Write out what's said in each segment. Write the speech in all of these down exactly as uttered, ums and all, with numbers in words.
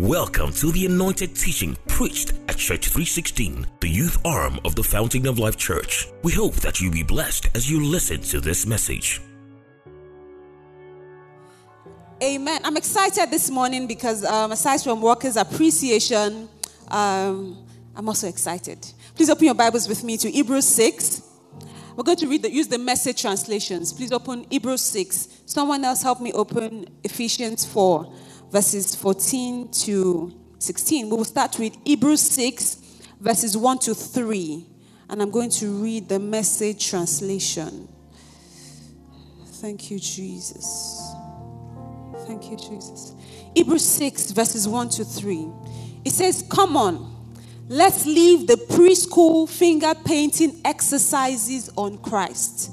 Welcome to the anointed teaching preached at Church three sixteen, the youth arm of the Fountain of Life Church. We hope that you be blessed as you listen to this message. Amen. I'm excited this morning because um, aside from workers' appreciation, um, I'm also excited. Please open your Bibles with me to Hebrews six. We're going to read the, use the Message translations. Please open Hebrews six. Someone else help me open Ephesians four. Verses fourteen to sixteen. We will start with Hebrews six, verses one to three. And I'm going to read the Message translation. Thank you, Jesus. Thank you, Jesus. Hebrews six, verses one to three. It says, "Come on, let's leave the preschool finger painting exercises on Christ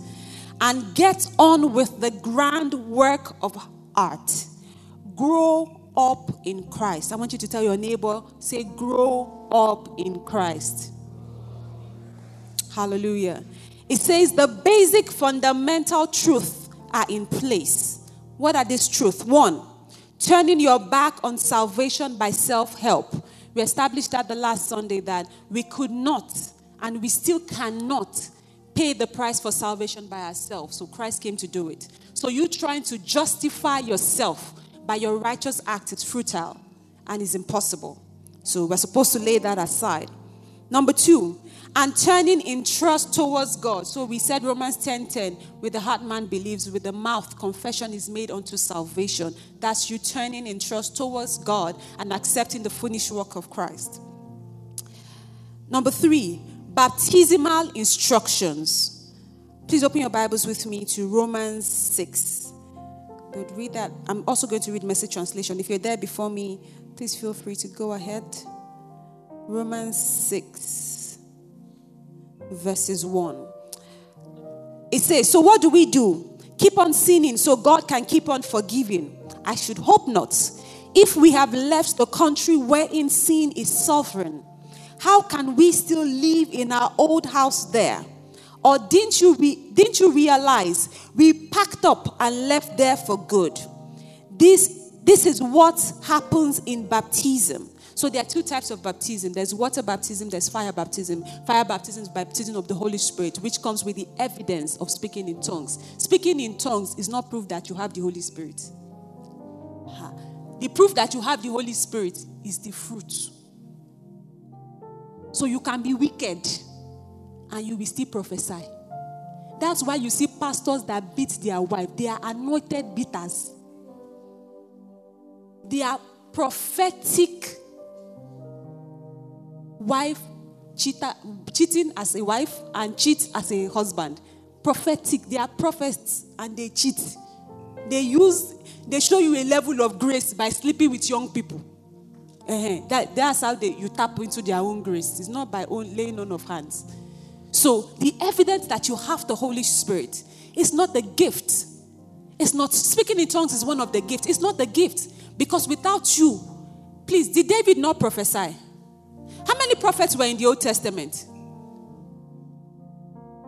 and get on with the grand work of art. Grow up in Christ." I want you to tell your neighbor, say, grow up in Christ. Hallelujah. It says the basic fundamental truths are in place. What are these truths? One, turning your back on salvation by self-help. We established that the last Sunday that we could not and we still cannot pay the price for salvation by ourselves. So Christ came to do it. So you trying to justify yourself by your righteous act, it's futile and is impossible. So we're supposed to lay that aside. Number two, and turning in trust towards God. So we said Romans ten ten, with the heart man believes, with the mouth confession is made unto salvation. That's you turning in trust towards God and accepting the finished work of Christ. Number three, baptismal instructions. Please open your Bibles with me to Romans six. Would read that. I'm also going to read Message translation. If you're there before me, please feel free to go ahead. Romans six, verses one. It says, "So what do we do? Keep on sinning so God can keep on forgiving? I should hope not. If we have left the country wherein sin is sovereign, how can we still live in our old house there? Or didn't you, re- didn't you realize we packed up and left there for good? This, this is what happens in baptism." So there are two types of baptism. There's water baptism, there's fire baptism. Fire baptism is baptism of the Holy Spirit, which comes with the evidence of speaking in tongues. Speaking in tongues is not proof that you have the Holy Spirit. The proof that you have the Holy Spirit is the fruit. So you can be wicked and you will still prophesy. That's why you see pastors that beat their wife. They are anointed beaters. They are prophetic wife cheater, cheating as a wife and cheat as a husband. Prophetic. They are prophets and they cheat. They use. They show you a level of grace by sleeping with young people. Uh-huh. That, that's how they, you tap into their own grace. It's not by own, laying on of hands. So the evidence that you have the Holy Spirit is not the gift. It's not speaking in tongues is one of the gifts. It's not the gift. Because without you, please, did David not prophesy? How many prophets were in the Old Testament?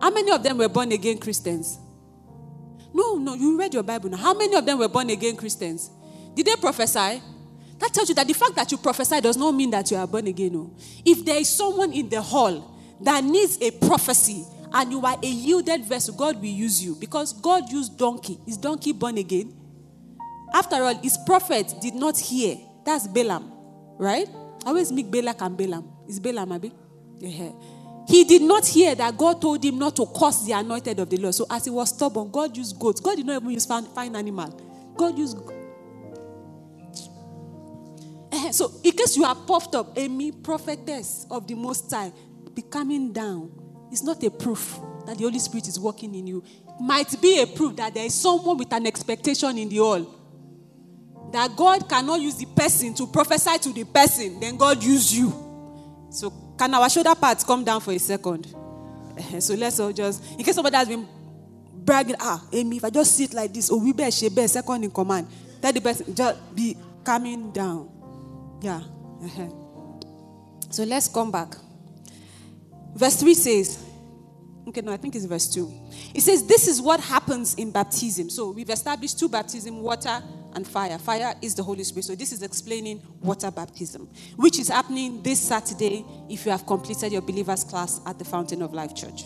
How many of them were born again Christians? No, no, you read your Bible now. How many of them were born again Christians? Did they prophesy? That tells you that the fact that you prophesy does not mean that you are born again. No. If there is someone in the hall that needs a prophecy and you are a yielded vessel, God will use you, because God used donkey. Is donkey born again? After all, his prophet did not hear. That's Balaam, right? I always make Balak and Balaam. It's Balaam, Abi. Yeah. He did not hear that God told him not to curse the anointed of the Lord. So as he was stubborn, God used goats. God did not even use fine animal. God used... So in case you are puffed up, a mere prophetess of the Most High, be coming down. It's not a proof that the Holy Spirit is working in you. It might be a proof that there is someone with an expectation in the all. That God cannot use the person to prophesy to the person, then God used you. So can our shoulder pads come down for a second? So let's all just, in case somebody has been bragging, ah, Amy, if I just sit like this, oh, we bear, she bear, second in command. Tell the person, just be coming down. Yeah. So let's come back. Verse three says, okay, no, I think it's verse two. It says, this is what happens in baptism. So we've established two baptism, water and fire. Fire is the Holy Spirit. So this is explaining water baptism, which is happening this Saturday if you have completed your believers class at the Fountain of Life Church.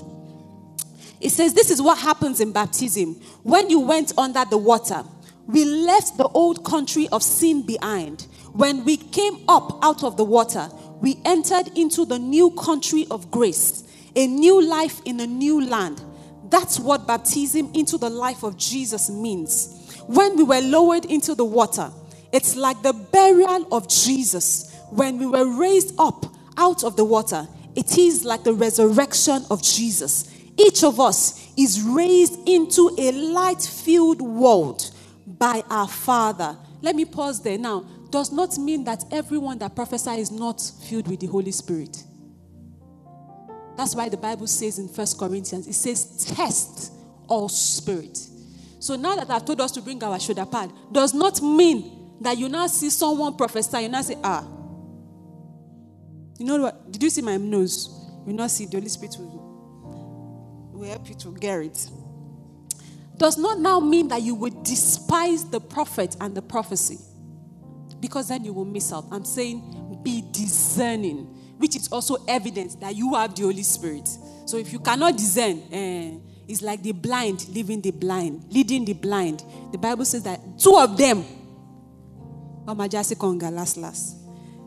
It says this is what happens in baptism. When you went under the water, we left the old country of sin behind. When we came up out of the water, we entered into the new country of grace, a new life in a new land. That's what baptism into the life of Jesus means. When we were lowered into the water, it's like the burial of Jesus. When we were raised up out of the water, it is like the resurrection of Jesus. Each of us is raised into a light-filled world by our Father. Let me pause there now. Does not mean that everyone that prophesies is not filled with the Holy Spirit. That's why the Bible says in First Corinthians, it says, test all spirit. So now that I've told us to bring our shoulder pad, does not mean that you now see someone prophesy, you now say, ah. You know what? Did you see my nose? You now see the Holy Spirit will, will help you to get it. Does not now mean that you would despise the prophet and the prophecy. Because then you will miss out. I'm saying be discerning, which is also evidence that you have the Holy Spirit. So if you cannot discern, eh, it's like the blind leaving the blind, leading the blind. The Bible says that two of them. Last, last.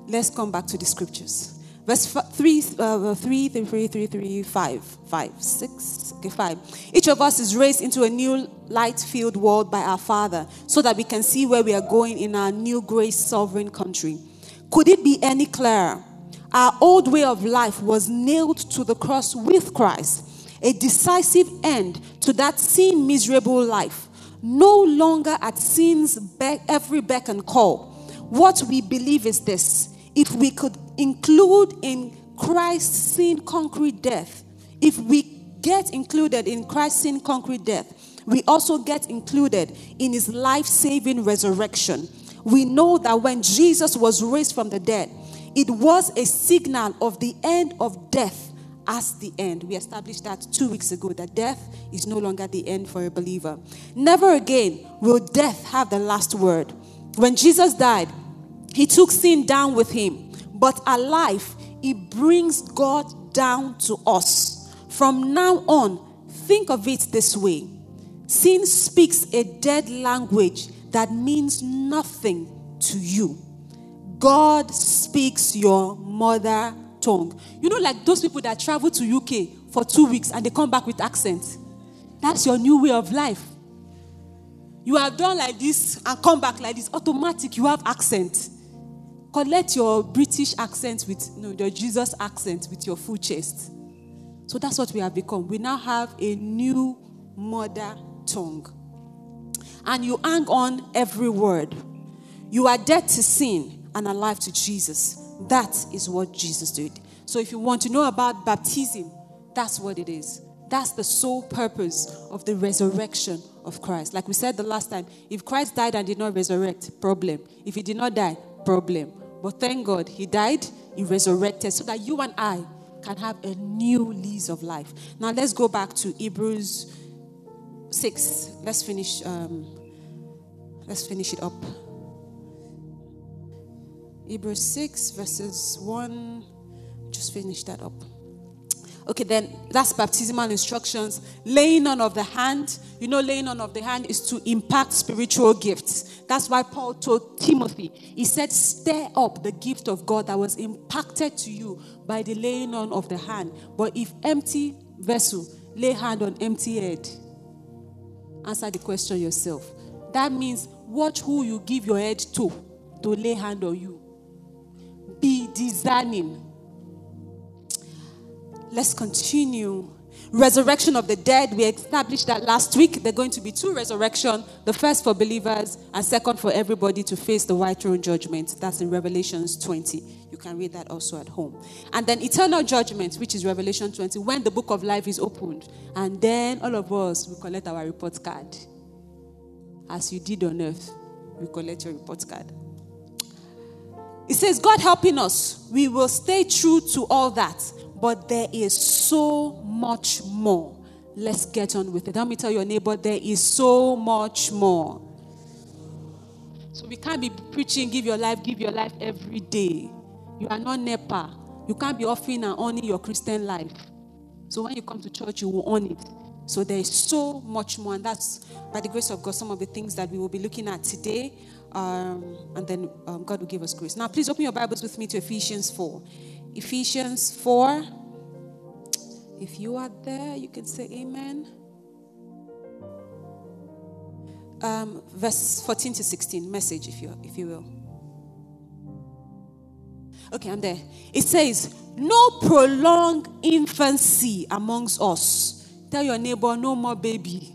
Let's come back to the scriptures. Verse three, uh, three, three, three, three, three, five, five, six, okay, five. Each of us is raised into a new light-filled world by our Father so that we can see where we are going in our new grace sovereign country. Could it be any clearer? Our old way of life was nailed to the cross with Christ, a decisive end to that sin miserable life. No longer at sin's beck, every beck and call. What we believe is this. If we could include in Christ's sin concrete death, if we get included in Christ's sin concrete death, we also get included in his life-saving resurrection. We know that when Jesus was raised from the dead, it was a signal of the end of death as the end. We established that two weeks ago, that death is no longer the end for a believer. Never again will death have the last word. When Jesus died, he took sin down with him, but alive, he brings God down to us. From now on, think of it this way. Sin speaks a dead language that means nothing to you. God speaks your mother tongue. You know, like those people that travel to U K for two weeks and they come back with accents. That's your new way of life. You have done like this and come back like this. Automatic, you have accent. Collect your British accent with, no, your Jesus accent with your full chest. So that's what we have become. We now have a new mother tongue. And you hang on every word. You are dead to sin and alive to Jesus. That is what Jesus did. So if you want to know about baptism, that's what it is. That's the sole purpose of the resurrection of Christ. Like we said the last time, if Christ died and did not resurrect, problem. If he did not die, problem. But thank God, he died, he resurrected, so that you and I can have a new lease of life. Now let's go back to Hebrews six. Let's finish. Um, let's finish it up. Hebrews six, verses one. Just finish that up. Okay, then that's baptismal instructions. Laying on of the hand. You know, laying on of the hand is to impact spiritual gifts. That's why Paul told Timothy. He said, stir up the gift of God that was impacted to you by the laying on of the hand. But if empty vessel, lay hand on empty head. Answer the question yourself. That means watch who you give your head to, to lay hand on you. Be discerning. Let's continue. Resurrection of the dead. We established that last week. There are going to be two resurrections. The first for believers and second for everybody to face the white throne judgment. That's in Revelations twenty. You can read that also at home. And then eternal judgment, which is Revelation twenty, when the book of life is opened. And then all of us will collect our report card. As you did on earth, you collect your report card. It says, God helping us, we will stay true to all that. But there is so much more. Let's get on with it. Let me tell your neighbor, there is so much more. So we can't be preaching, give your life, give your life every day. You are not N E P A. You can't be offering and owning your Christian life. So when you come to church, you will own it. So there is so much more. And that's, by the grace of God, some of the things that we will be looking at today. Um, and then um, God will give us grace. Now, please open your Bibles with me to Ephesians four. Ephesians four. If you are there, you can say amen. Um, verse fourteen to sixteen, message, if you, if you will. Okay, I'm there. It says, no prolonged infancy amongst us. Tell your neighbor, no more baby.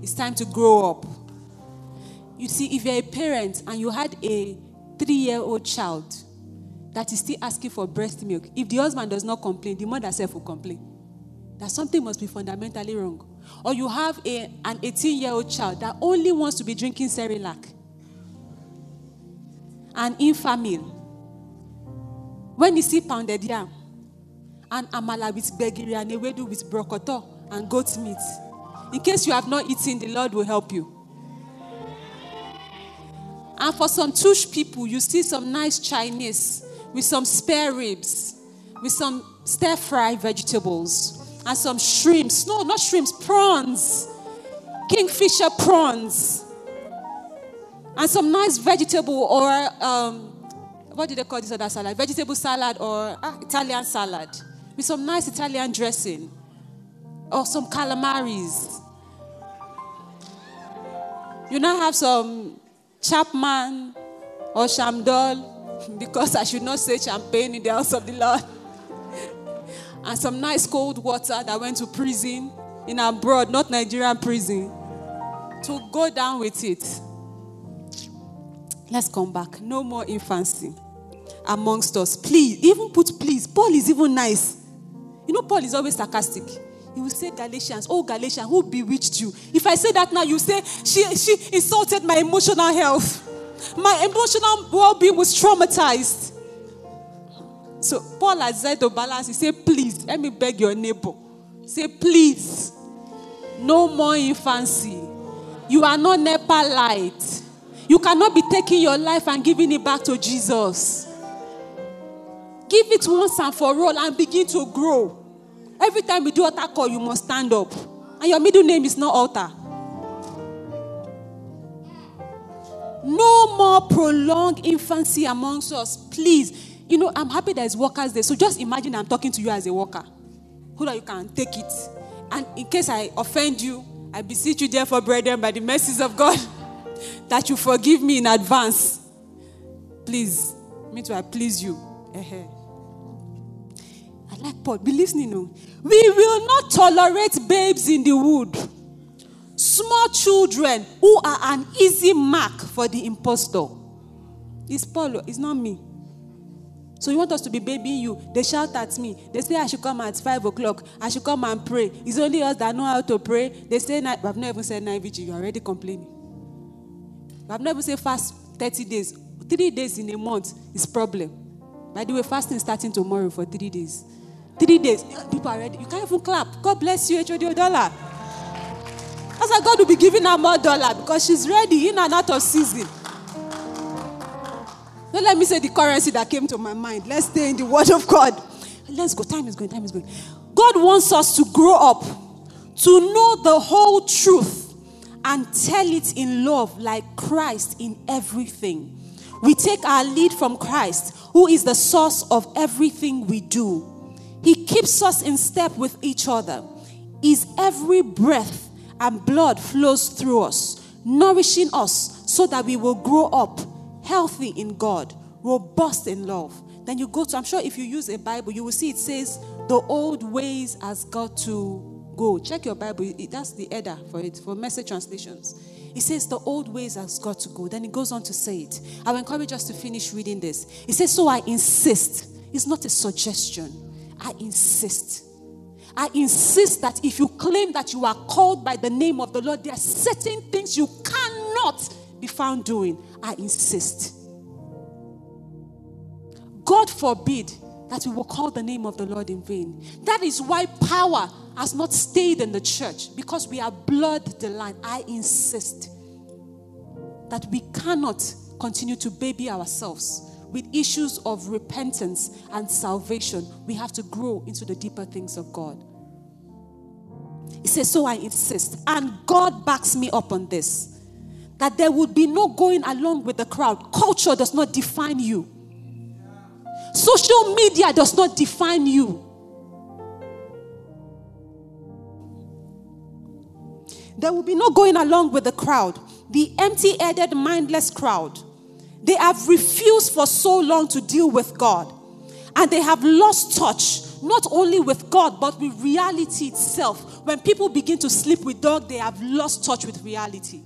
It's time to grow up. You see, if you're a parent and you had a three-year-old child that is still asking for breast milk, if the husband does not complain, the mother herself will complain. That something must be fundamentally wrong. Or you have a, an eighteen-year-old child that only wants to be drinking Cerelac and Infamil. When you see pounded yam and amala with begiri and ewedu with brokoto and goat meat, in case you have not eaten, the Lord will help you. And for some Tush people, you see some nice Chinese with some spare ribs, with some stir-fried vegetables, and some shrimps. No, not shrimps, prawns. Kingfisher prawns. And some nice vegetable or... Um, what do they call this other salad? Vegetable salad or ah, Italian salad with some nice Italian dressing or some calamaris. You now have some Chapman or Shamdol, because I should not say champagne in the house of the Lord. And some nice cold water that went to prison in abroad, not Nigerian prison, to go down with it. Let's come back. No more infancy amongst us. Please, even put please. Paul is even nice. You know, Paul is always sarcastic. He will say, Galatians, oh, Galatians, who bewitched you? If I say that now, you say, she, she insulted my emotional health. My emotional well-being was traumatized. So Paul has said to balance. He said, please, let me beg your neighbor. Say, please, no more infancy. You are not N E P A light. You cannot be taking your life and giving it back to Jesus. Give it once and for all and begin to grow. Every time we do altar call, you must stand up. And your middle name is not altar. No more prolonged infancy amongst us. Please. You know, I'm happy there's workers there. So just imagine I'm talking to you as a worker. Who that you can take it. And in case I offend you, I beseech you therefore, brethren, by the mercies of God, that you forgive me in advance. Please. Me too, I please you. Uh-huh. I like Paul. Be listening now. We will not tolerate babes in the wood. Small children who are an easy mark for the impostor. It's Paul. It's not me. So you want us to be babying you. They shout at me. They say I should come at five o'clock. I should come and pray. It's only us that know how to pray. They say, I've not even said nine vigil. You're already complaining. I've never said fast thirty days. Three days in a month is problem. By the way, fasting starting tomorrow for three days. Three days. People are ready. You can't even clap. God bless you, H O D O dollar. That's why God will be giving her more dollar, because she's ready in and out of season. Don't let me say the currency that came to my mind. Let's stay in the word of God. Let's go. Time is going. Time is going. God wants us to grow up, to know the whole truth, and tell it in love like Christ in everything. We take our lead from Christ, who is the source of everything we do. He keeps us in step with each other. His every breath and blood flows through us, nourishing us so that we will grow up healthy in God, robust in love. Then you go to, I'm sure if you use a Bible, you will see it says, the old ways has got to go. Check your Bible. That's the header for it, for Message translations. It says the old ways has got to go. Then it goes on to say it. I will encourage us to finish reading this. It says, so I insist. It's not a suggestion. I insist. I insist that if you claim that you are called by the name of the Lord, there are certain things you cannot be found doing. I insist. God forbid that we will call the name of the Lord in vain. That is why power has not stayed in the church, because we are blood the line. I insist. that we cannot continue to baby ourselves with issues of repentance and salvation. We have to grow into the deeper things of God. He says, so I insist, and God backs me up on this, that there would be no going along with the crowd. Culture does not define you. Social media does not define you. There will be no going along with the crowd, the empty-headed, mindless crowd. They have refused for so long to deal with God. And they have lost touch, not only with God, but with reality itself. When people begin to sleep with dogs, they have lost touch with reality.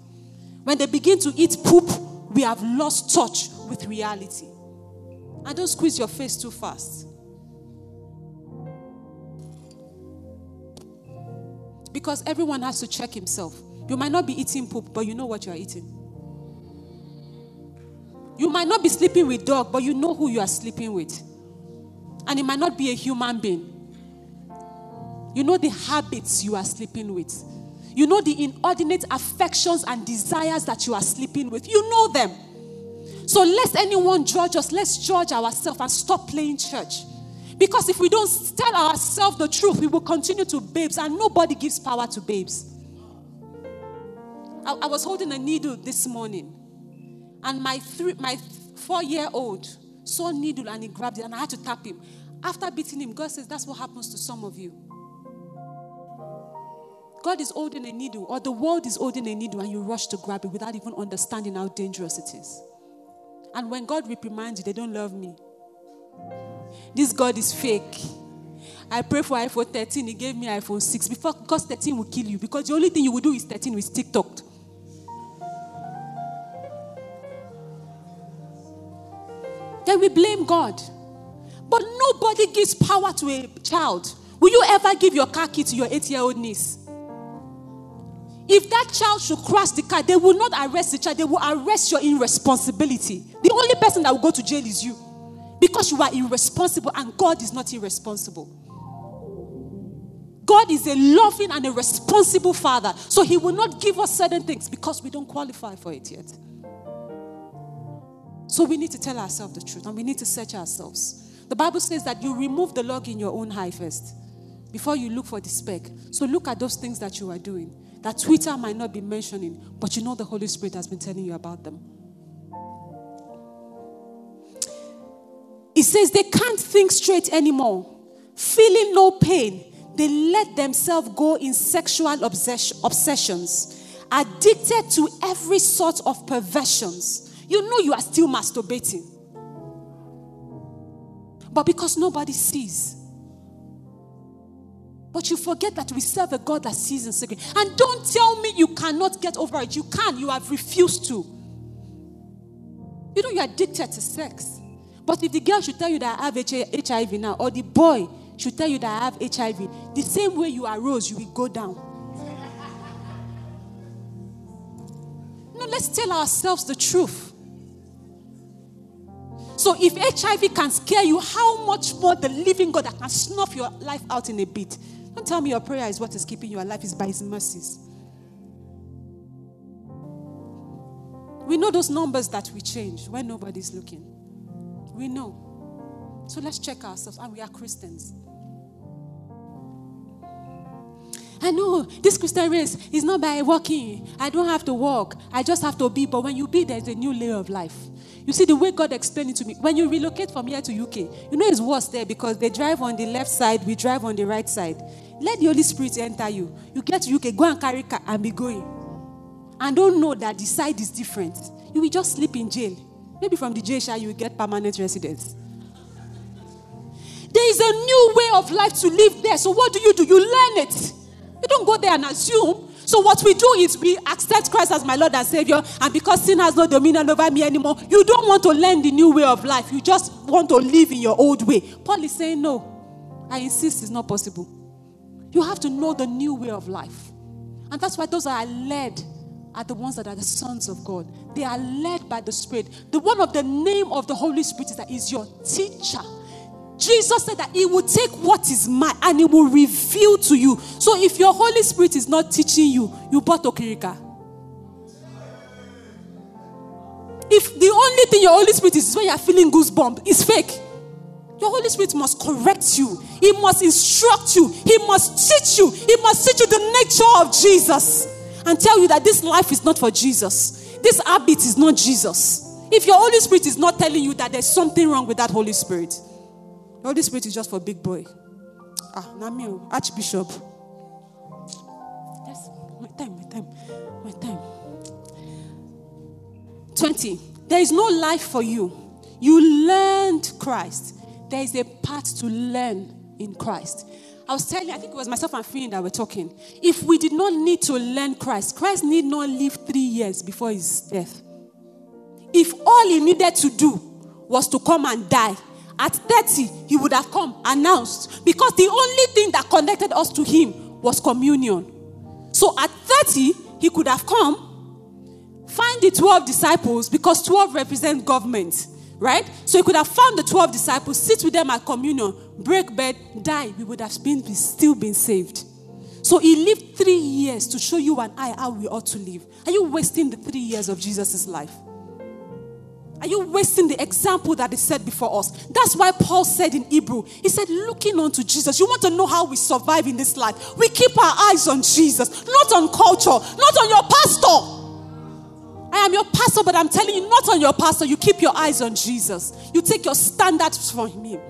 When they begin to eat poop, we have lost touch with reality. And don't squeeze your face too fast. Because everyone has to check himself. You might not be eating poop, but you know what you are eating. You might not be sleeping with dog, but you know who you are sleeping with. And it might not be a human being. You know the habits you are sleeping with. You know the inordinate affections and desires that you are sleeping with. You know them. So lest anyone judge us, let's judge ourselves and stop playing church. Because if we don't tell ourselves the truth, we will continue to babes, and nobody gives power to babes. I, I was holding a needle this morning, and my three, my four-year-old saw a needle and he grabbed it, and I had to tap him. After beating him, God says, that's what happens to some of you. God is holding a needle, or the world is holding a needle, and you rush to grab it without even understanding how dangerous it is. And when God reprimands you, they don't love me. This God is fake. I pray for iPhone thirteen. He gave me iPhone six. Before, because thirteen will kill you. Because the only thing you will do is thirteen with TikTok. Then we blame God. But nobody gives power to a child. Will you ever give your car key to your eight-year-old niece? If that child should crash the car, they will not arrest the child. They will arrest your irresponsibility. The only person that will go to jail is you. Because you are irresponsible, and God is not irresponsible. God is a loving and a responsible Father. So He will not give us certain things because we don't qualify for it yet. So we need to tell ourselves the truth, and we need to search ourselves. The Bible says that you remove the log in your own eye first before you look for the speck. So look at those things that you are doing, that Twitter might not be mentioning, but you know the Holy Spirit has been telling you about them. It says they can't think straight anymore. Feeling no pain, they let themselves go in sexual obsess- obsessions, addicted to every sort of perversions. You know you are still masturbating. But because nobody sees. But you forget that we serve a God that sees in secret. And don't tell me you cannot get over it. You can. You have refused to. You know you are addicted to sex. But if the girl should tell you that I have H I V now, or the boy should tell you that I have H I V, the same way you arose, you will go down. No, let's tell ourselves the truth. So if H I V can scare you, how much more the living God that can snuff your life out in a bit? Don't tell me your prayer is what is keeping your life, is by His mercies. We know those numbers that we change when nobody's looking. We know. So let's check ourselves. And we are Christians. I know this Christian race is not by walking. I don't have to walk. I just have to be. But when you be, there's a new layer of life. You see, the way God explained it to me, when you relocate from here to U K, you know it's worse there because they drive on the left side, we drive on the right side. Let the Holy Spirit enter you. You get to U K, go and carry car and be going. And don't know that the side is different. You will just sleep in jail. Maybe from the J S H A you get permanent residence. There is a new way of life to live there. So what do you do? You learn it. You don't go there and assume. So what we do is we accept Christ as my Lord and Savior. And because sin has no dominion over me anymore, you don't want to learn the new way of life. You just want to live in your old way. Paul is saying, no, I insist it's not possible. You have to know the new way of life. And that's why those that are led are the ones that are the sons of God. They are led by the Spirit. The one of the name of the Holy Spirit is that is your teacher. Jesus said that He will take what is mine and He will reveal to you. So if your Holy Spirit is not teaching you, you bought okirika. if the only thing your Holy Spirit is, is when you are feeling goosebumps, it's fake. Your Holy Spirit must correct you. He must instruct you. He must teach you. He must teach you the nature of Jesus and tell you that this life is not for Jesus. This habit is not Jesus. If your Holy Spirit is not telling you that there's something wrong with that Holy Spirit, the Holy Spirit is just for big boy. Ah, Namio, Archbishop. Yes, my time, my time, my time. twenty. There is no life for you. You learned Christ. There is a path to learn in Christ. I was telling you, I think it was myself and Finn that were talking. If we did not need to learn Christ, Christ need not live three years before his death. If all he needed to do was to come and die, at thirty, he would have come, announced. Because the only thing that connected us to him was communion. So at thirty, he could have come, find the twelve disciples, because twelve represent government, right? So he could have found the twelve disciples, sit with them at communion, break bread, die. We would have been, still been saved. So he lived three years to show you and I how we ought to live. Are you wasting the three years of Jesus' life? Are you wasting the example that is set before us? That's why Paul said in Hebrew, he said, looking unto Jesus. You want to know how we survive in this life? We keep our eyes on Jesus, not on culture, not on your pastor. I am your pastor, but I'm telling you, not on your pastor. You keep your eyes on Jesus. You take your standards from him.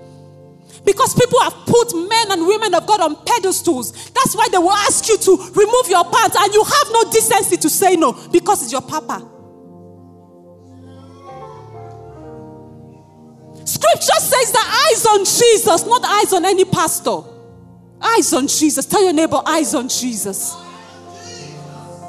Because people have put men and women of God on pedestals. That's why they will ask you to remove your pants and you have no decency to say no because it's your papa. Scripture says that eyes on Jesus, not eyes on any pastor. Eyes on Jesus. Tell your neighbor, eyes on Jesus.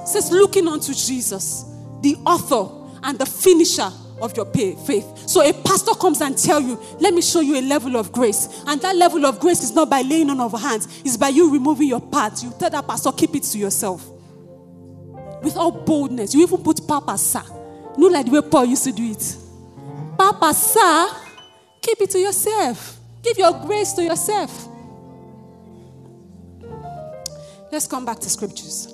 It says, looking unto Jesus, the author and the finisher of your faith. So a pastor comes and tells you, let me show you a level of grace. And that level of grace is not by laying on of hands. It's by you removing your part. You tell that pastor, keep it to yourself. With all boldness. You even put Papa, sir. Not like the way Paul used to do it. Papa, sir. Keep it to yourself. Give your grace to yourself. Let's come back to scriptures.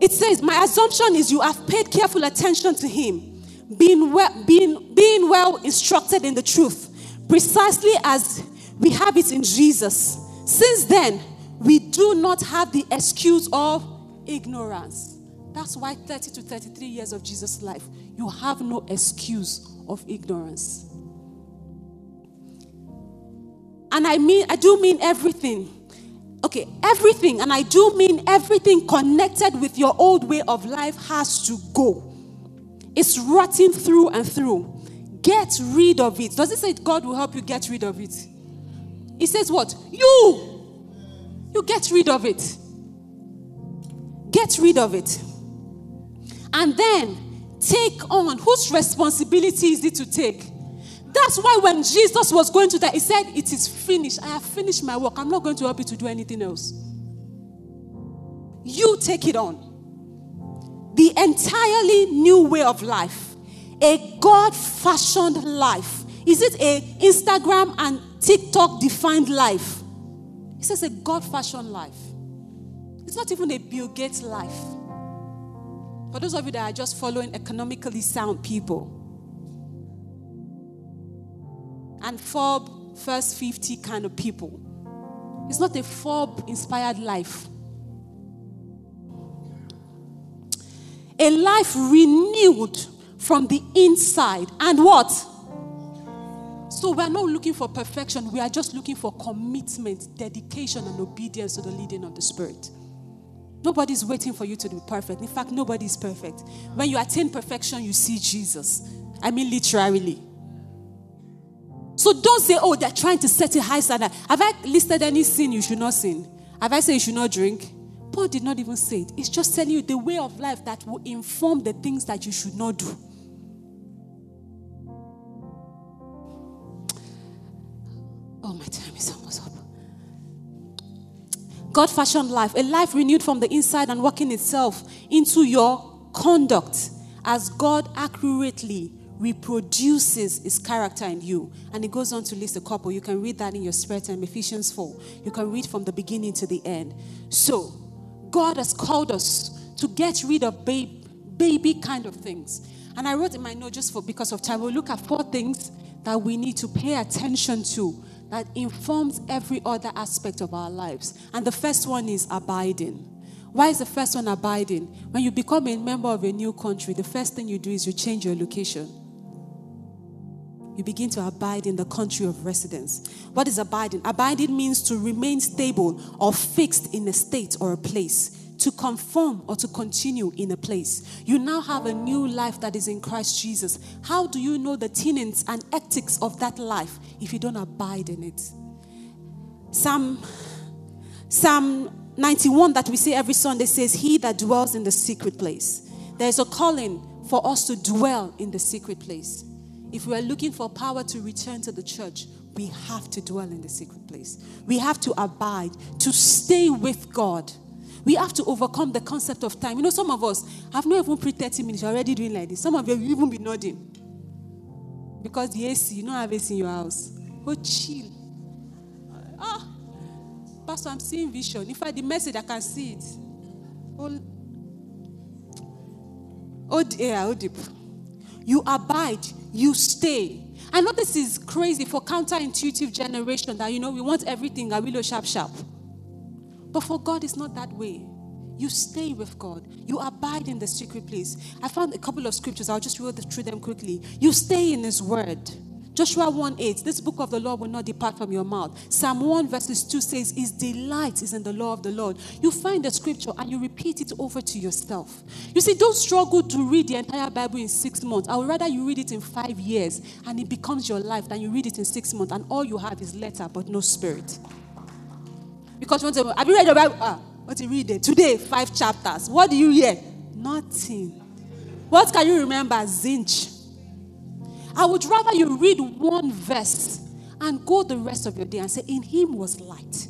It says, my assumption is you have paid careful attention to him, being well, being, being well instructed in the truth, precisely as we have it in Jesus. Since then, we do not have the excuse of ignorance. That's why thirty to thirty-three years of Jesus' life, you have no excuse of ignorance. And I mean, I do mean everything. Okay, everything. And I do mean everything connected with your old way of life has to go. It's rotting through and through. Get rid of it. Does it say God will help you get rid of it? It says what? You. You get rid of it. Get rid of it. And then take on. Whose responsibility is it to take? That's why when Jesus was going to die, he said, it is finished. I have finished my work. I'm not going to help you to do anything else. You take it on. The entirely new way of life. A God-fashioned life. Is it a Instagram and TikTok defined life? It says a God-fashioned life. It's not even a Bill Gates life. For those of you that are just following economically sound people, and Forbes first fifty kind of people. It's not a Forbes inspired life. A life renewed from the inside. And what? So we're not looking for perfection. We are just looking for commitment, dedication, and obedience to the leading of the Spirit. Nobody's waiting for you to be perfect. In fact, nobody is perfect. When you attain perfection, you see Jesus. I mean literally. So don't say, oh, they're trying to set a high standard. Have I listed any sin you should not sin? Have I said you should not drink? Paul did not even say it. It's just telling you the way of life that will inform the things that you should not do. Oh, my time is almost up. God-fashioned life, a life renewed from the inside and working itself into your conduct as God accurately reproduces his character in you. And it goes on to list a couple. You can read that in your spare time, Ephesians four. You can read from the beginning to the end. So, God has called us to get rid of babe, baby kind of things And I wrote in my note, just for because of time, we'll look at four things that we need to pay attention to that informs every other aspect of our lives. And the first one is abiding. Why is the first one abiding? When you become a member of a new country, the first thing you do is you change your location. You begin to abide in the country of residence. What is abiding? Abiding means to remain stable or fixed in a state or a place, to conform or to continue in a place. You now have a new life that is in Christ Jesus. How do you know the tenets and ethics of that life if you don't abide in it? Psalm, Psalm ninety-one that we say every Sunday says, "He that dwells in the secret place." There's a calling for us to dwell in the secret place. If we are looking for power to return to the church, we have to dwell in the secret place. We have to abide, to stay with God. We have to overcome the concept of time. You know, some of us have not even prayed thirty minutes, you're already doing like this. Some of you will even be nodding. Because the A C, you don't have A C in your house. Go chill. Ah, Pastor, I'm seeing vision. In fact, the message, I can see it. Oh, oh dear, oh deep. You abide, you stay. I know this is crazy for counterintuitive generation that, you know, we want everything a willow sharp sharp. But for God, it's not that way. You stay with God. You abide in the secret place. I found a couple of scriptures. I'll just read through them quickly. You stay in His word. Joshua one eight, this book of the Lord will not depart from your mouth. Psalm one verses two says, His delight is in the law of the Lord. You find the scripture and you repeat it over to yourself. You see, don't struggle to read the entire Bible in six months. I would rather you read it in five years and it becomes your life than you read it in six months and all you have is letter but no spirit. Because once you have you read the Bible? Ah, what do you read there? Today, five chapters. What do you hear? Nothing. What can you remember? Zinch. I would rather you read one verse and go the rest of your day and say, in Him was light,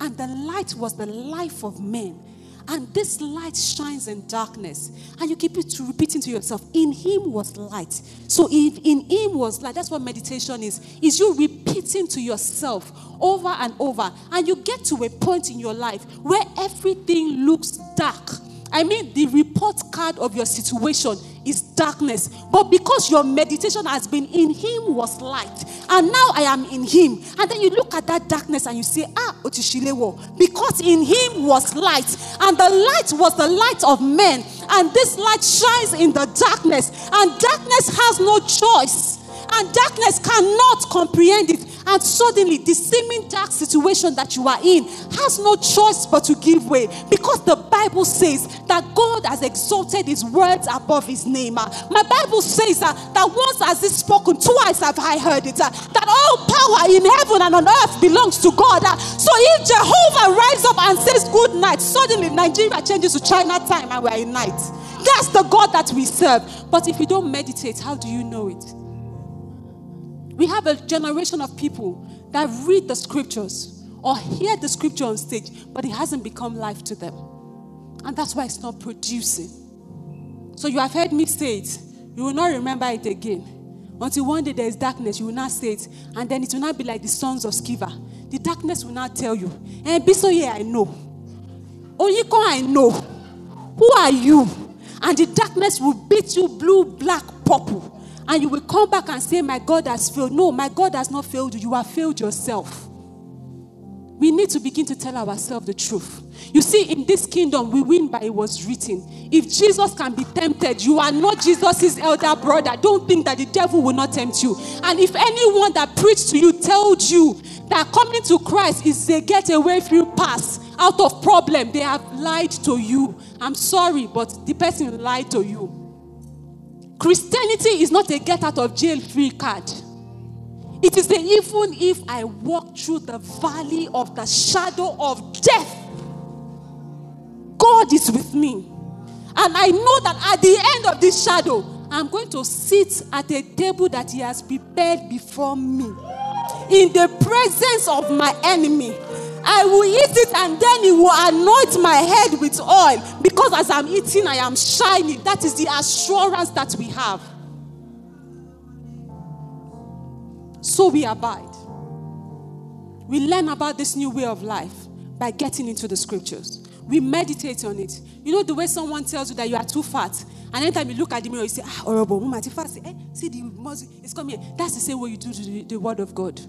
and the light was the life of men, and this light shines in darkness. And you keep it repeating to yourself, in Him was light. So if in Him was light, that's what meditation is, is you repeating to yourself over and over. And you get to a point in your life where everything looks dark. I mean, the report card of your situation is darkness. But because your meditation has been, in Him was light, and now I am in Him. And then you look at that darkness and you say, ah, Otishilewo, because in Him was light, and the light was the light of men, and this light shines in the darkness, and darkness has no choice, and darkness cannot comprehend it. And suddenly, the seeming dark situation that you are in has no choice but to give way. Because the Bible says that God has exalted His words above His name. My Bible says that, that once has it spoken, twice have I heard it. That all power in heaven and on earth belongs to God. So if Jehovah rises up and says good night, suddenly Nigeria changes to China time and we are in night. That's the God that we serve. But if you don't meditate, how do you know it? We have a generation of people that read the scriptures or hear the scripture on stage, but it hasn't become life to them. And that's why it's not producing. So you have heard me say it. You will not remember it again. Until one day there is darkness, you will not say it. And then it will not be like the sons of Sceva. The darkness will not tell you, and be so yeah, I know. Onyiko, I know. Who are you? And the darkness will beat you blue, black, purple. And you will come back and say, my God has failed. No, my God has not failed you. You have failed yourself. We need to begin to tell ourselves the truth. You see, in this kingdom, we win by it was written. If Jesus can be tempted, you are not Jesus' elder brother. Don't think that the devil will not tempt you. And if anyone that preached to you told you that coming to Christ is a getaway through pass out of problem, they have lied to you. I'm sorry, but the person lied to you. Christianity is not a get out of jail free card. It is the even if I walk through the valley of the shadow of death, God is with me. And I know that at the end of this shadow, I'm going to sit at a table that He has prepared before me. In the presence of my enemy, I will eat it, and then He will anoint my head with oil. Because as I'm eating, I am shining. That is the assurance that we have. So we abide. We learn about this new way of life by getting into the scriptures. We meditate on it. You know the way someone tells you that you are too fat And anytime you look at the mirror, you say, ah, horrible. See the Muslim, it's coming here. That's the same way you do to the, the word of God.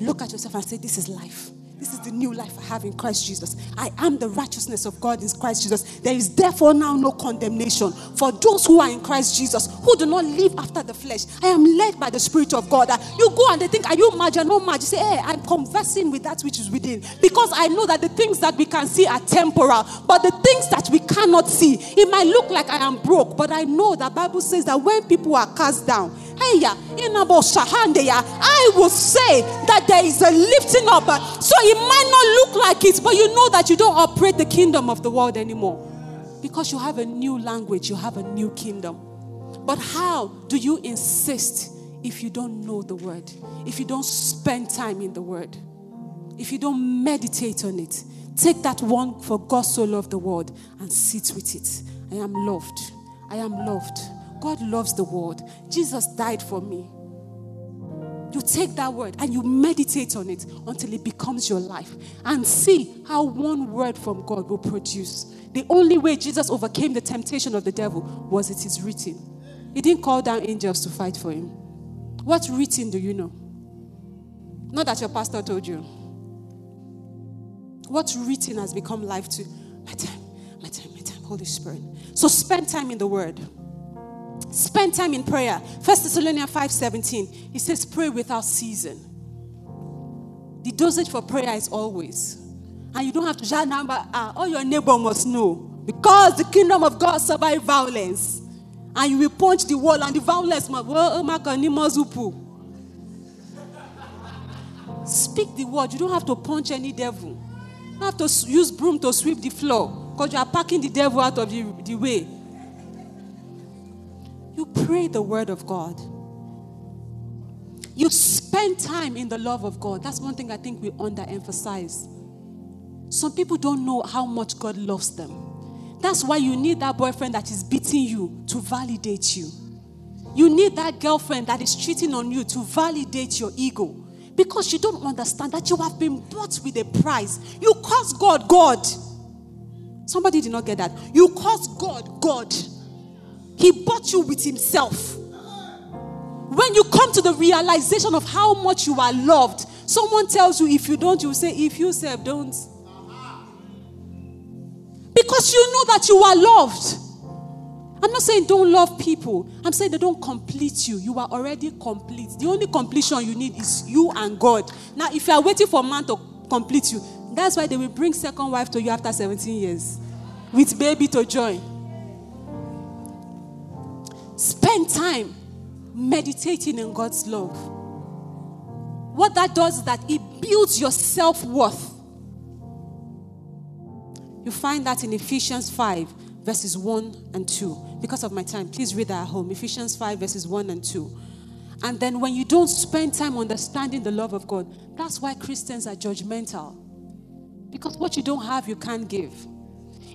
Look at yourself and say, this is life. This is the new life I have in Christ Jesus. I am the righteousness of God in Christ Jesus. There is therefore now no condemnation for those who are in Christ Jesus, who do not live after the flesh. I am led by the Spirit of God. You go and they think, are you mad? You're not mad. You say, hey, I'm conversing with that which is within. Because I know that the things that we can see are temporal, but the things that we cannot see, it might look like I am broke, but I know that the Bible says that when people are cast down, I will say that there is a lifting up. So it might not look like it, but you know that you don't operate the kingdom of the world anymore. Because you have a new language, you have a new kingdom. But how do you insist if you don't know the word? If you don't spend time in the word? If you don't meditate on it? Take that one, for God so loved the world, and sit with it. I am loved. I am loved. God loves the world. Jesus died for me. You take that word and you meditate on it until it becomes your life, and see how one word from God will produce. The only way Jesus overcame the temptation of the devil was, it is written. He didn't call down angels to fight for him. What written do you know? Not that your pastor told you. What's written has become life to my time, my time, my time, Holy Spirit. So spend time in the word. Spend time in prayer. First Thessalonians five seventeen. It says, pray without season. The dosage for prayer is always. And you don't have to shout number. Uh, all your neighbor must know. Because the kingdom of God survives violence. And you will punch the wall and the violence must. Speak the word. You don't have to punch any devil. You don't have to use broom to sweep the floor. Because you are packing the devil out of the, the way. You pray the word of God. You spend time in the love of God. That's one thing I think we underemphasize. Some people don't know how much God loves them. That's why you need that boyfriend that is beating you to validate you. You need that girlfriend that is cheating on you to validate your ego. Because you don't understand that you have been bought with a price. You curse God, God. Somebody did not get that. You curse God, God. He bought you with himself. When you come to the realization of how much you are loved, someone tells you, if you don't, you say, if you say, don't. Because you know that you are loved. I'm not saying don't love people. I'm saying they don't complete you. You are already complete. The only completion you need is you and God. Now, if you are waiting for man to complete you, that's why they will bring second wife to you after seventeen years. With baby to join. Spend time meditating in God's love. What that does is that it builds your self-worth. You find that in Ephesians five, verses one and two. Because of my time, please read that at home. Ephesians five, verses one and two. And then when you don't spend time understanding the love of God, that's why Christians are judgmental. Because what you don't have, you can't give.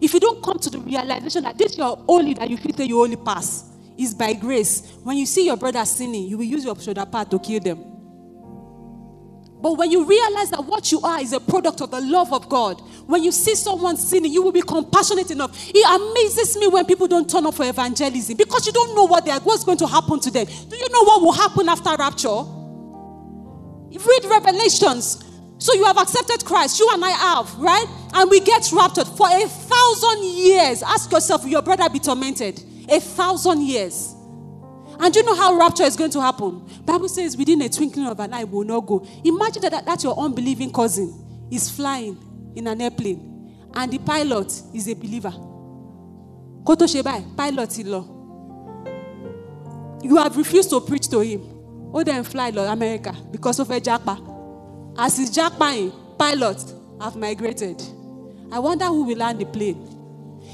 If you don't come to the realization that this is your only, that you feel that you only pass, is by grace. When you see your brother sinning, you will use your shoulder pad to kill them. But when you realize that what you are is a product of the love of God, when you see someone sinning, you will be compassionate enough. It amazes me when people don't turn up for evangelism, because you don't know what they are, what's going to happen to them. Do you know what will happen after rapture? Read Revelations. So you have accepted Christ. You and I have, right? And we get raptured for a thousand years. Ask yourself, will your brother be tormented? A thousand years. And you know how rapture is going to happen. Bible says within a twinkling of an eye will not go. Imagine that, that your unbelieving cousin is flying in an airplane and the pilot is a believer. Koto Shebai, pilot in law. You have refused to preach to him. Oh, then fly, Lord, America, because of a jackpa. As his jackpa, pilots have migrated. I wonder who will land the plane.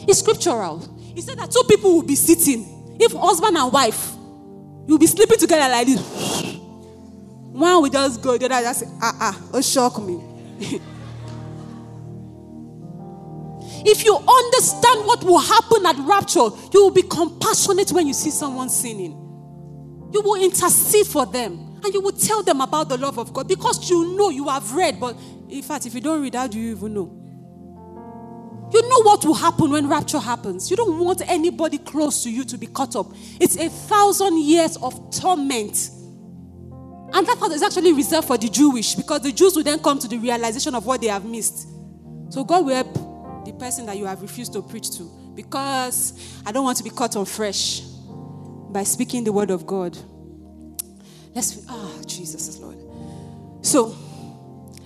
It's scriptural. He said that two people will be sitting. If husband and wife, you'll be sleeping together like this. One will just go, the other just say, ah, ah, oh, shock me. If you understand what will happen at rapture, you will be compassionate when you see someone sinning. You will intercede for them. And you will tell them about the love of God. Because you know, you have read. But in fact, if you don't read, how do you even know? You know what will happen when rapture happens. You don't want anybody close to you to be caught up. It's a thousand years of torment. And that part is actually reserved for the Jewish, because the Jews will then come to the realization of what they have missed. So God will help the person that you have refused to preach to, because I don't want to be caught on fresh by speaking the word of God. Let's, ah, oh, Jesus is Lord. So,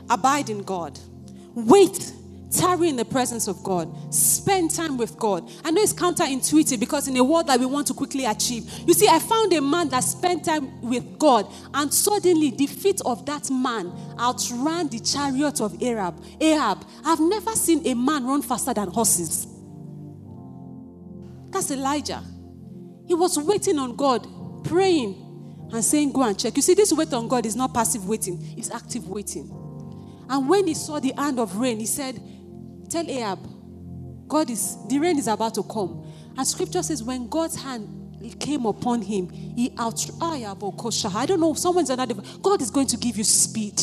abide in God. Wait, tarry in the presence of God. Spend time with God. I know it's counterintuitive, because in a world that we want to quickly achieve. You see, I found a man that spent time with God, and suddenly the feet of that man outran the chariot of Ahab. Ahab. I've never seen a man run faster than horses. That's Elijah. He was waiting on God, praying and saying, go and check. You see, this wait on God is not passive waiting. It's active waiting. And when he saw the hand of rain, he said, tell Ahab, God is, the rain is about to come. And scripture says, when God's hand came upon him, he out, I don't know, someone's another, God is going to give you speed.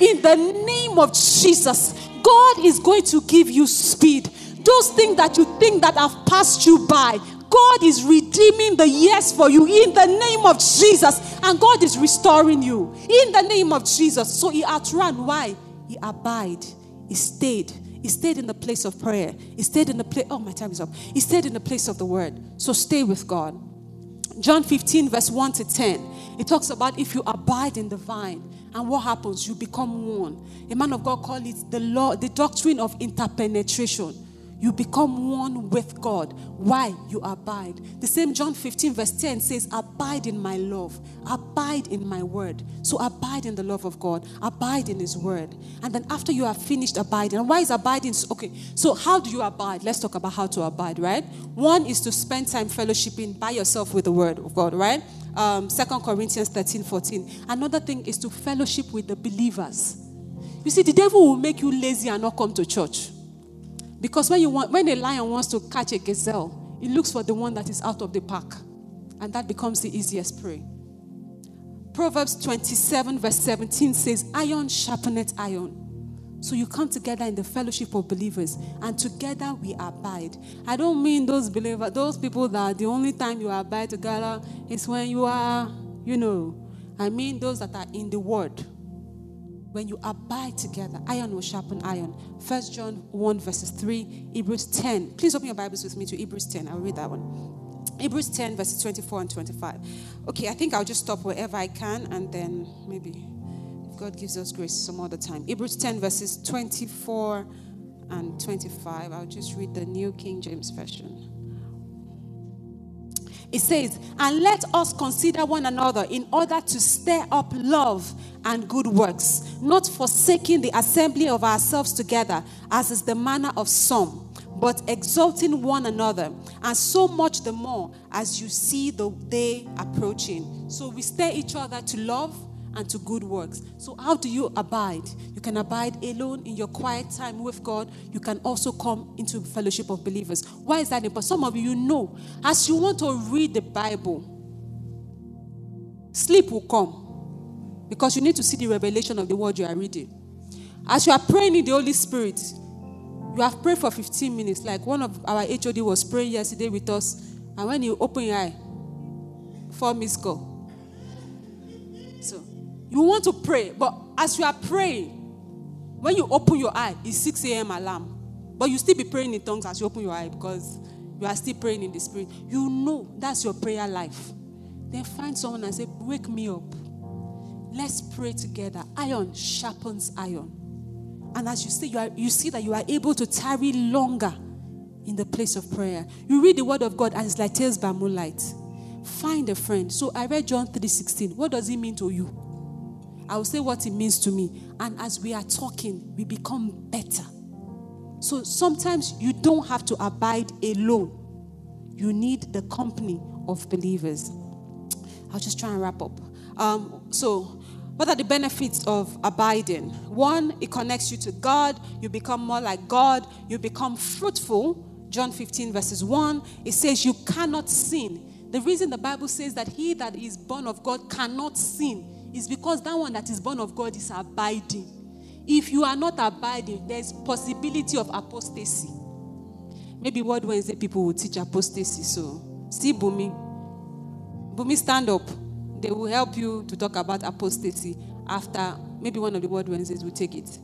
In the name of Jesus, God is going to give you speed. Those things that you think that have passed you by, God is redeeming the years for you in the name of Jesus. And God is restoring you in the name of Jesus. So he outran. Why? He abide. He stayed. He stayed in the place of prayer. He stayed in the place. Oh, my time is up. He stayed in the place of the word. So stay with God. John fifteen verse one to ten. It talks about if you abide in the vine. And what happens? You become one. A man of God called it the law, the doctrine of interpenetration. You become one with God. Why? You abide. The same John fifteen verse ten says, abide in my love. Abide in my word. So abide in the love of God. Abide in his word. And then after you have finished abiding. And why is abiding? Okay, so how do you abide? Let's talk about how to abide, right? One is to spend time fellowshipping by yourself with the word of God, right? Um, Second Corinthians thirteen fourteen. Another thing is to fellowship with the believers. You see, the devil will make you lazy and not come to church. Because when you want, when a lion wants to catch a gazelle, it looks for the one that is out of the pack. And that becomes the easiest prey. Proverbs twenty-seven verse seventeen says, iron sharpeneth iron. So you come together in the fellowship of believers, and together we abide. I don't mean those believers, those people that the only time you abide together is when you are, you know. I mean those that are in the word. When you abide together, iron will sharpen iron. First John one verses three, Hebrews ten. Please open your Bibles with me to Hebrews ten. I'll read that one. Hebrews ten verses twenty-four and twenty-five. Okay, I think I'll just stop wherever I can, and then maybe if God gives us grace some other time. Hebrews ten verses twenty-four and twenty-five. I'll just read the New King James Version. It says, and let us consider one another in order to stir up love and good works, not forsaking the assembly of ourselves together, as is the manner of some, but exalting one another, and so much the more as you see the day approaching. So we stir each other to love and to good works. So how do you abide? You can abide alone in your quiet time with God. You can also come into fellowship of believers. Why is that important? Some of you, you know, as you want to read the Bible, sleep will come, because you need to see the revelation of the word you are reading. As you are praying in the Holy Spirit, you have prayed for fifteen minutes, like one of our H O D was praying yesterday with us, and when you open your eye, four missed call. You want to pray, but as you are praying, when you open your eye, it's six a.m. alarm. But you still be praying in tongues as you open your eye, because you are still praying in the spirit. You know that's your prayer life. Then find someone and say, wake me up. Let's pray together. Iron sharpens iron. And as you see, you, are, you see that you are able to tarry longer in the place of prayer. You read the word of God and it's like tales by moonlight. Find a friend. So I read John three sixteen. What does it mean to you? I will say what it means to me. And as we are talking, we become better. So sometimes you don't have to abide alone. You need the company of believers. I'll just try and wrap up. Um, so what are the benefits of abiding? One, it connects you to God. You become more like God. You become fruitful. John fifteen verses one, it says you cannot sin. The reason the Bible says that he that is born of God cannot sin is because that one that is born of God is abiding. If you are not abiding, there's possibility of apostasy. Maybe Word Wednesday people will teach apostasy. So, see Bumi. Bumi, stand up. They will help you to talk about apostasy after maybe one of the Word Wednesdays will take it.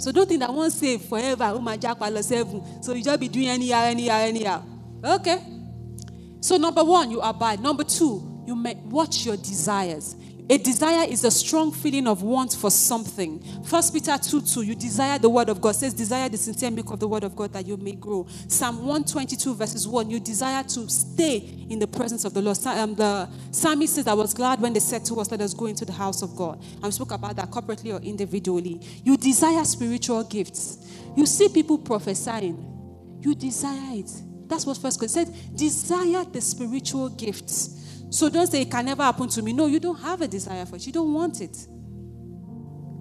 So don't think that one save forever. Oh my Jack, I save. So you just be doing anyhow, anyhow, anyhow. Okay. So number one, you abide. Number two, you may watch your desires. A desire is a strong feeling of want for something. First Peter two two, you desire the word of God. It says, desire the sincere milk of the word of God that you may grow. Psalm one twenty-two verses one, you desire to stay in the presence of the Lord. Um, the psalmist says, I was glad when they said to us, let us go into the house of God. And we spoke about that corporately or individually. You desire spiritual gifts. You see people prophesying. You desire it. That's what First Corinthians says. Desire the spiritual gifts. So don't say, it can never happen to me. No, you don't have a desire for it. You don't want it.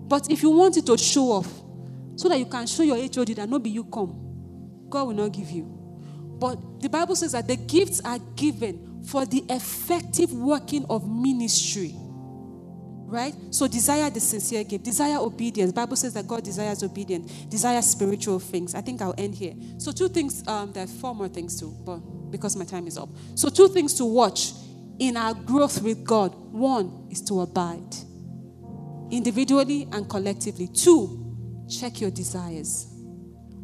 But if you want it to show off, so that you can show your H O D that nobody you come, God will not give you. But the Bible says that the gifts are given for the effective working of ministry. Right? So desire the sincere gift. Desire obedience. The Bible says that God desires obedience. Desire spiritual things. I think I'll end here. So two things, um, there are four more things too, but because my time is up. So two things to watch in our growth with God. One is to abide, individually and collectively. Two, check your desires.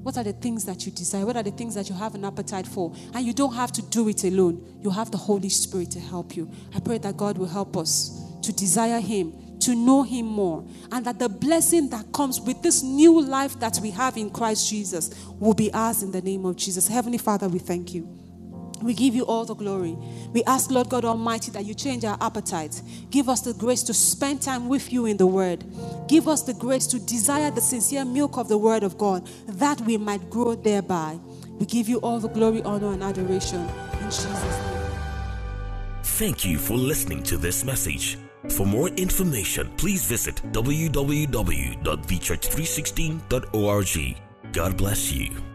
What are the things that you desire? What are the things that you have an appetite for? And you don't have to do it alone. You have the Holy Spirit to help you. I pray that God will help us to desire Him, to know Him more, and that the blessing that comes with this new life that we have in Christ Jesus will be ours in the name of Jesus. Heavenly Father, we thank you. We give you all the glory. We ask, Lord God Almighty, that you change our appetite. Give us the grace to spend time with you in the Word. Give us the grace to desire the sincere milk of the Word of God, that we might grow thereby. We give you all the glory, honor, and adoration. In Jesus' name. Thank you for listening to this message. For more information, please visit w w w dot the church three sixteen dot org. God bless you.